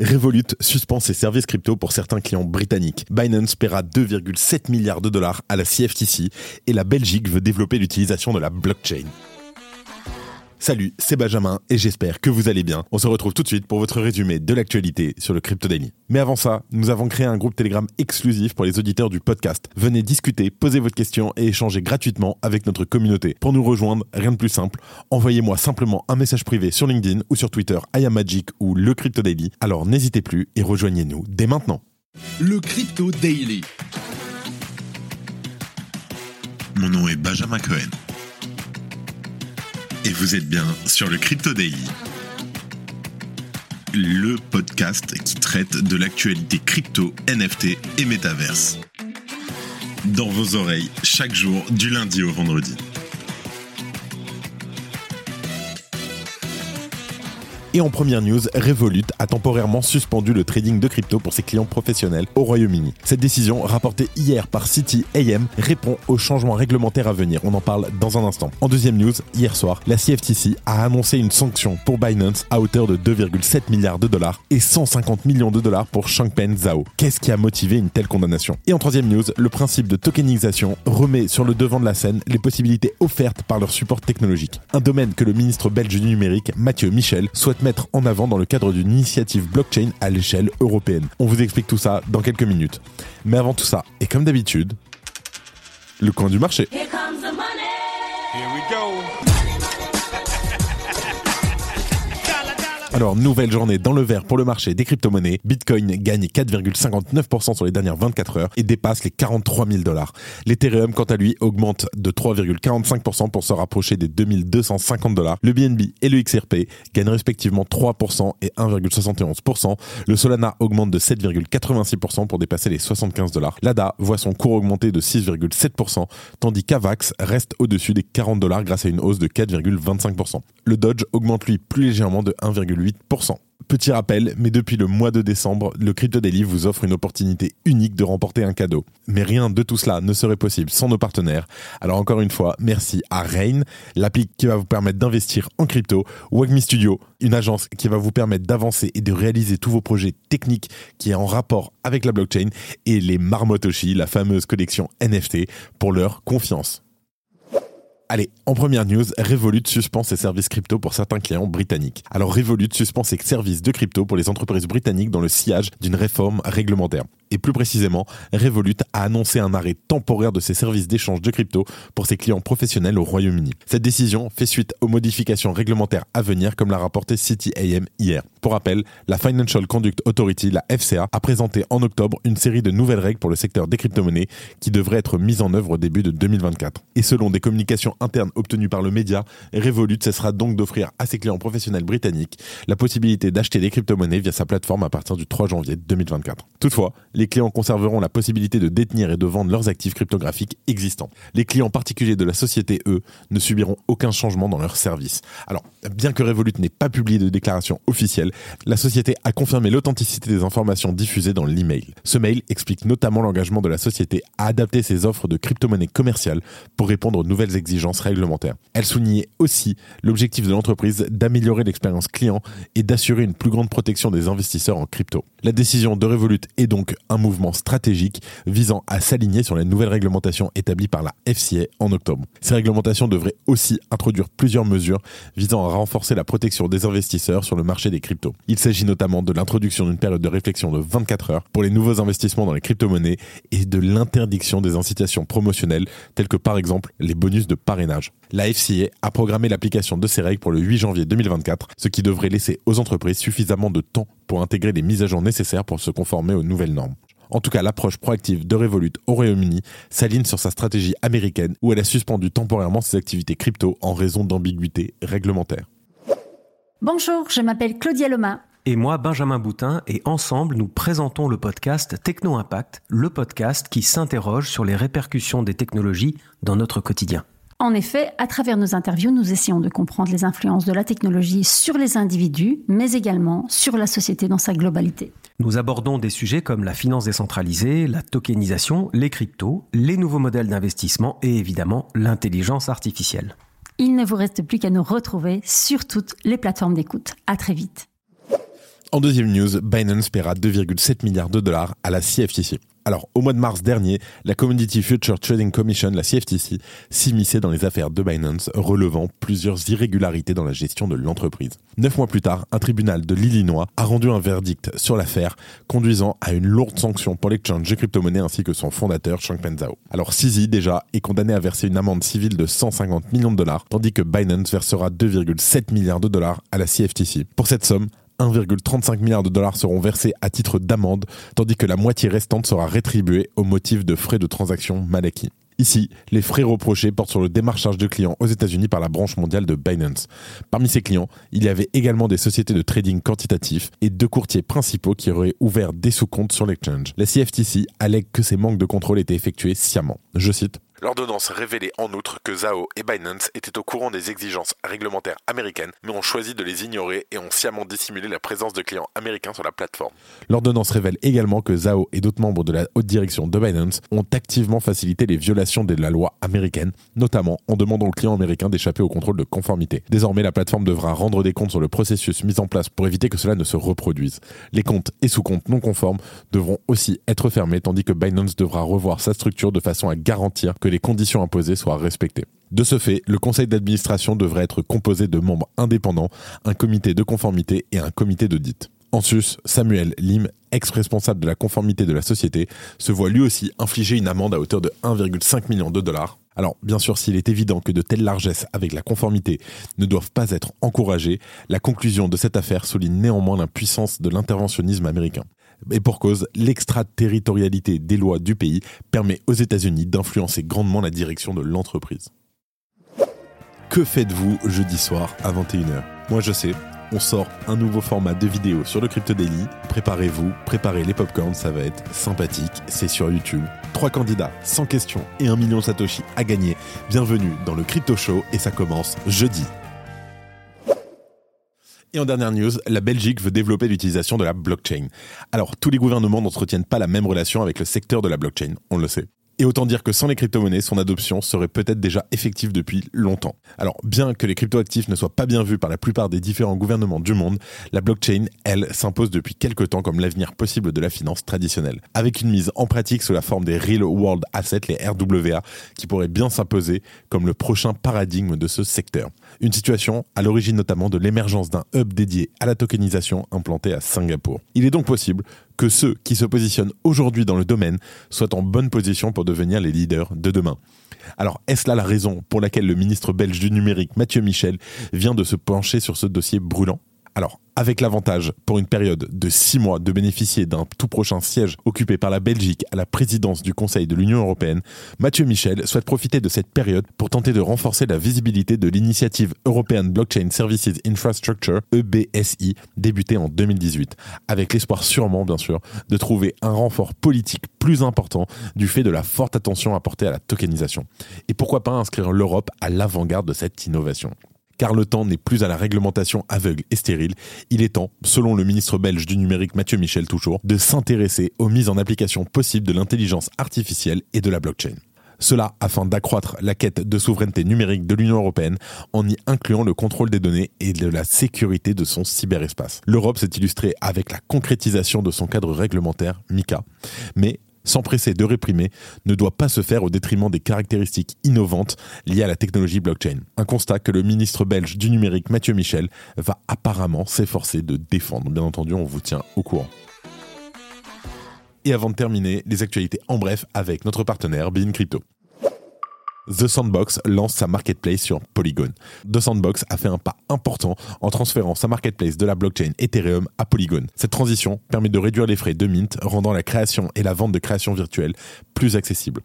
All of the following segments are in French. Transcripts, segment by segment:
Revolut suspend ses services crypto pour certains clients britanniques. Binance paiera 2,7 milliards de dollars à la CFTC et la Belgique veut développer l'utilisation de la blockchain. Salut, c'est Benjamin et j'espère que vous allez bien. On se retrouve tout de suite pour votre résumé de l'actualité sur le Crypto Daily. Mais avant ça, nous avons créé un groupe Telegram exclusif pour les auditeurs du podcast. Venez discuter, poser votre question et échanger gratuitement avec notre communauté. Pour nous rejoindre, rien de plus simple, envoyez-moi simplement un message privé sur LinkedIn ou sur Twitter, IAMagic ou le Crypto Daily. Alors n'hésitez plus et rejoignez-nous dès maintenant. Le Crypto Daily. Mon nom est Benjamin Cohen. Et vous êtes bien sur le Crypto Daily, le podcast qui traite de l'actualité crypto, NFT et métaverse. Dans vos oreilles, chaque jour, du lundi au vendredi. Et en première news, Revolut a temporairement suspendu le trading de crypto pour ses clients professionnels au Royaume-Uni. Cette décision, rapportée hier par City AM, répond aux changements réglementaires à venir. On en parle dans un instant. En deuxième news, hier soir, la CFTC a annoncé une sanction pour Binance à hauteur de 2,7 milliards de dollars et 150 millions de dollars pour Changpeng Zhao. Qu'est-ce qui a motivé une telle condamnation ? Et en troisième news, le principe de tokenisation remet sur le devant de la scène les possibilités offertes par leur support technologique. Un domaine que le ministre belge du numérique, Mathieu Michel, souhaite mettre en avant dans le cadre d'une initiative blockchain à l'échelle européenne. On vous explique tout ça dans quelques minutes. Mais avant tout ça, et comme d'habitude, le coin du marché. Here comes the money. Here we go. Alors, nouvelle journée dans le vert pour le marché des crypto-monnaies. Bitcoin gagne 4,59% sur les dernières 24 heures et dépasse les 43 000 dollars. L'Ethereum, quant à lui, augmente de 3,45% pour se rapprocher des 2250 dollars. Le BNB et le XRP gagnent respectivement 3% et 1,71%. Le Solana augmente de 7,86% pour dépasser les 75 dollars. L'ADA voit son cours augmenter de 6,7%, tandis qu'AVAX reste au-dessus des 40 dollars grâce à une hausse de 4,25%. Le Doge augmente, lui, plus légèrement de 1,8%. Petit rappel, mais depuis le mois de décembre, le Crypto Daily vous offre une opportunité unique de remporter un cadeau. Mais rien de tout cela ne serait possible sans nos partenaires. Alors encore une fois, merci à Rain, l'appli qui va vous permettre d'investir en crypto, Wagmi Studio, une agence qui va vous permettre d'avancer et de réaliser tous vos projets techniques qui est en rapport avec la blockchain, et les Marmotoshi, la fameuse collection NFT, pour leur confiance. Allez, en première news, Revolut suspend ses services crypto pour certains clients britanniques. Alors Revolut suspend ses services de crypto pour les entreprises britanniques dans le sillage d'une réforme réglementaire. Et plus précisément, Revolut a annoncé un arrêt temporaire de ses services d'échange de crypto pour ses clients professionnels au Royaume-Uni. Cette décision fait suite aux modifications réglementaires à venir, comme l'a rapporté City AM hier. Pour rappel, la Financial Conduct Authority, la FCA, a présenté en octobre une série de nouvelles règles pour le secteur des crypto-monnaies qui devraient être mises en œuvre au début de 2024. Et selon des communications interne obtenue par le média, Revolut cessera donc d'offrir à ses clients professionnels britanniques la possibilité d'acheter des crypto-monnaies via sa plateforme à partir du 3 janvier 2024. Toutefois, les clients conserveront la possibilité de détenir et de vendre leurs actifs cryptographiques existants. Les clients particuliers de la société, eux, ne subiront aucun changement dans leurs services. Alors, bien que Revolut n'ait pas publié de déclaration officielle, la société a confirmé l'authenticité des informations diffusées dans l'email. Ce mail explique notamment l'engagement de la société à adapter ses offres de crypto-monnaies commerciales pour répondre aux nouvelles exigences réglementaire. Elle soulignait aussi l'objectif de l'entreprise d'améliorer l'expérience client et d'assurer une plus grande protection des investisseurs en crypto. La décision de Revolut est donc un mouvement stratégique visant à s'aligner sur la nouvelle réglementation établie par la FCA en octobre. Ces réglementations devraient aussi introduire plusieurs mesures visant à renforcer la protection des investisseurs sur le marché des cryptos. Il s'agit notamment de l'introduction d'une période de réflexion de 24 heures pour les nouveaux investissements dans les crypto-monnaies et de l'interdiction des incitations promotionnelles telles que par exemple les bonus de Paris. La FCA a programmé l'application de ces règles pour le 8 janvier 2024, ce qui devrait laisser aux entreprises suffisamment de temps pour intégrer les mises à jour nécessaires pour se conformer aux nouvelles normes. En tout cas, l'approche proactive de Revolut au Royaume-Uni s'aligne sur sa stratégie américaine où elle a suspendu temporairement ses activités crypto en raison d'ambiguïtés réglementaires. Bonjour, je m'appelle Claudia Loma. Et moi, Benjamin Boutin, et ensemble, nous présentons le podcast Techno Impact, le podcast qui s'interroge sur les répercussions des technologies dans notre quotidien. En effet, à travers nos interviews, nous essayons de comprendre les influences de la technologie sur les individus, mais également sur la société dans sa globalité. Nous abordons des sujets comme la finance décentralisée, la tokenisation, les cryptos, les nouveaux modèles d'investissement et évidemment l'intelligence artificielle. Il ne vous reste plus qu'à nous retrouver sur toutes les plateformes d'écoute. À très vite. En deuxième news, Binance paiera 2,7 milliards $ à la CFTC. Alors, au mois de mars dernier, la Commodity Futures Trading Commission, la CFTC, s'immisçait dans les affaires de Binance, relevant plusieurs irrégularités dans la gestion de l'entreprise. 9 mois plus tard, un tribunal de l'Illinois a rendu un verdict sur l'affaire, conduisant à une lourde sanction pour l'exchange de crypto-monnaies ainsi que son fondateur, Changpeng Zhao. Alors, CZ, déjà, est condamné à verser une amende civile de 150 millions $, tandis que Binance versera 2,7 milliards de dollars à la CFTC. Pour cette somme, 1,35 milliard de dollars seront versés à titre d'amende, tandis que la moitié restante sera rétribuée au motif de frais de transaction mal acquis. Ici, les frais reprochés portent sur le démarchage de clients aux États-Unis par la branche mondiale de Binance. Parmi ces clients, il y avait également des sociétés de trading quantitatif et 2 courtiers principaux qui auraient ouvert des sous-comptes sur l'exchange. La CFTC allègue que ces manques de contrôle étaient effectués sciemment. Je cite: l'ordonnance révélait en outre que Zhao et Binance étaient au courant des exigences réglementaires américaines, mais ont choisi de les ignorer et ont sciemment dissimulé la présence de clients américains sur la plateforme. L'ordonnance révèle également que Zhao et d'autres membres de la haute direction de Binance ont activement facilité les violations de la loi américaine, notamment en demandant aux clients américains d'échapper au contrôle de conformité. Désormais, la plateforme devra rendre des comptes sur le processus mis en place pour éviter que cela ne se reproduise. Les comptes et sous-comptes non conformes devront aussi être fermés, tandis que Binance devra revoir sa structure de façon à garantir que les conditions imposées soient respectées. De ce fait, le conseil d'administration devrait être composé de membres indépendants, un comité de conformité et un comité d'audit. En sus, Samuel Lim, ex-responsable de la conformité de la société, se voit lui aussi infliger une amende à hauteur de 1,5 million $. Alors, bien sûr, s'il est évident que de telles largesses avec la conformité ne doivent pas être encouragées, la conclusion de cette affaire souligne néanmoins l'impuissance de l'interventionnisme américain. Et pour cause, l'extraterritorialité des lois du pays permet aux États-Unis d'influencer grandement la direction de l'entreprise. Que faites-vous jeudi soir à 21h? Moi je sais, on sort un nouveau format de vidéo sur le Crypto Daily. Préparez-vous, préparez les popcorns, ça va être sympathique, c'est sur YouTube. 3 candidats, 100 questions et 1 million Satoshi à gagner. Bienvenue dans le Crypto Show et ça commence jeudi. Et en dernière news, la Belgique veut développer l'utilisation de la blockchain. Alors, tous les gouvernements n'entretiennent pas la même relation avec le secteur de la blockchain, on le sait. Et autant dire que sans les crypto-monnaies, son adoption serait peut-être déjà effective depuis longtemps. Alors, bien que les crypto-actifs ne soient pas bien vus par la plupart des différents gouvernements du monde, la blockchain, elle, s'impose depuis quelques temps comme l'avenir possible de la finance traditionnelle, avec une mise en pratique sous la forme des Real World Assets, les RWA, qui pourraient bien s'imposer comme le prochain paradigme de ce secteur. Une situation à l'origine notamment de l'émergence d'un hub dédié à la tokenisation implanté à Singapour. Il est donc possible que ceux qui se positionnent aujourd'hui dans le domaine soient en bonne position pour devenir les leaders de demain. Alors, est-ce là la raison pour laquelle le ministre belge du numérique, Mathieu Michel, vient de se pencher sur ce dossier brûlant ? Alors, avec l'avantage, pour une période de 6 mois, de bénéficier d'un tout prochain siège occupé par la Belgique à la présidence du Conseil de l'Union européenne, Mathieu Michel souhaite profiter de cette période pour tenter de renforcer la visibilité de l'initiative European Blockchain Services Infrastructure, EBSI, débutée en 2018, avec l'espoir sûrement, bien sûr, de trouver un renfort politique plus important du fait de la forte attention apportée à la tokenisation. Et pourquoi pas inscrire l'Europe à l'avant-garde de cette innovation ? Car le temps n'est plus à la réglementation aveugle et stérile. Il est temps, selon le ministre belge du numérique Mathieu Michel toujours, de s'intéresser aux mises en application possibles de l'intelligence artificielle et de la blockchain. Cela afin d'accroître la quête de souveraineté numérique de l'Union européenne en y incluant le contrôle des données et de la sécurité de son cyberespace. L'Europe s'est illustrée avec la concrétisation de son cadre réglementaire MiCA, mais s'empresser de réprimer ne doit pas se faire au détriment des caractéristiques innovantes liées à la technologie blockchain. Un constat que le ministre belge du numérique Mathieu Michel va apparemment s'efforcer de défendre. Bien entendu, on vous tient au courant. Et avant de terminer, les actualités en bref avec notre partenaire Bin Crypto. The Sandbox lance sa marketplace sur Polygon. The Sandbox a fait un pas important en transférant sa marketplace de la blockchain Ethereum à Polygon. Cette transition permet de réduire les frais de mint, rendant la création et la vente de créations virtuelles plus accessibles.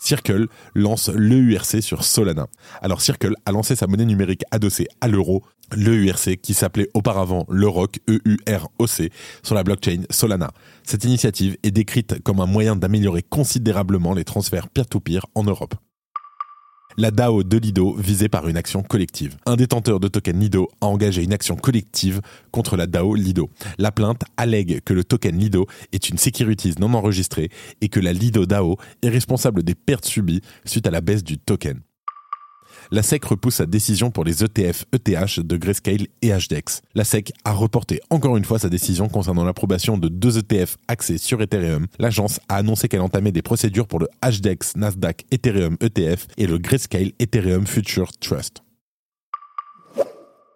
Circle lance l'EURC sur Solana. Alors Circle a lancé sa monnaie numérique adossée à l'euro, l'EURC, qui s'appelait auparavant l'EUROC, E-U-R-O-C, sur la blockchain Solana. Cette initiative est décrite comme un moyen d'améliorer considérablement les transferts peer-to-peer en Europe. La DAO de Lido visée par une action collective. Un détenteur de token Lido a engagé une action collective contre la DAO Lido. La plainte allègue que le token Lido est une securities non enregistrée et que la Lido DAO est responsable des pertes subies suite à la baisse du token. la SEC repousse sa décision pour les ETF-ETH de Grayscale et HDEX. La SEC a reporté encore une fois sa décision concernant l'approbation de deux ETF axés sur Ethereum. L'agence a annoncé qu'elle entamait des procédures pour le HDEX Nasdaq Ethereum ETF et le Grayscale Ethereum Futures Trust.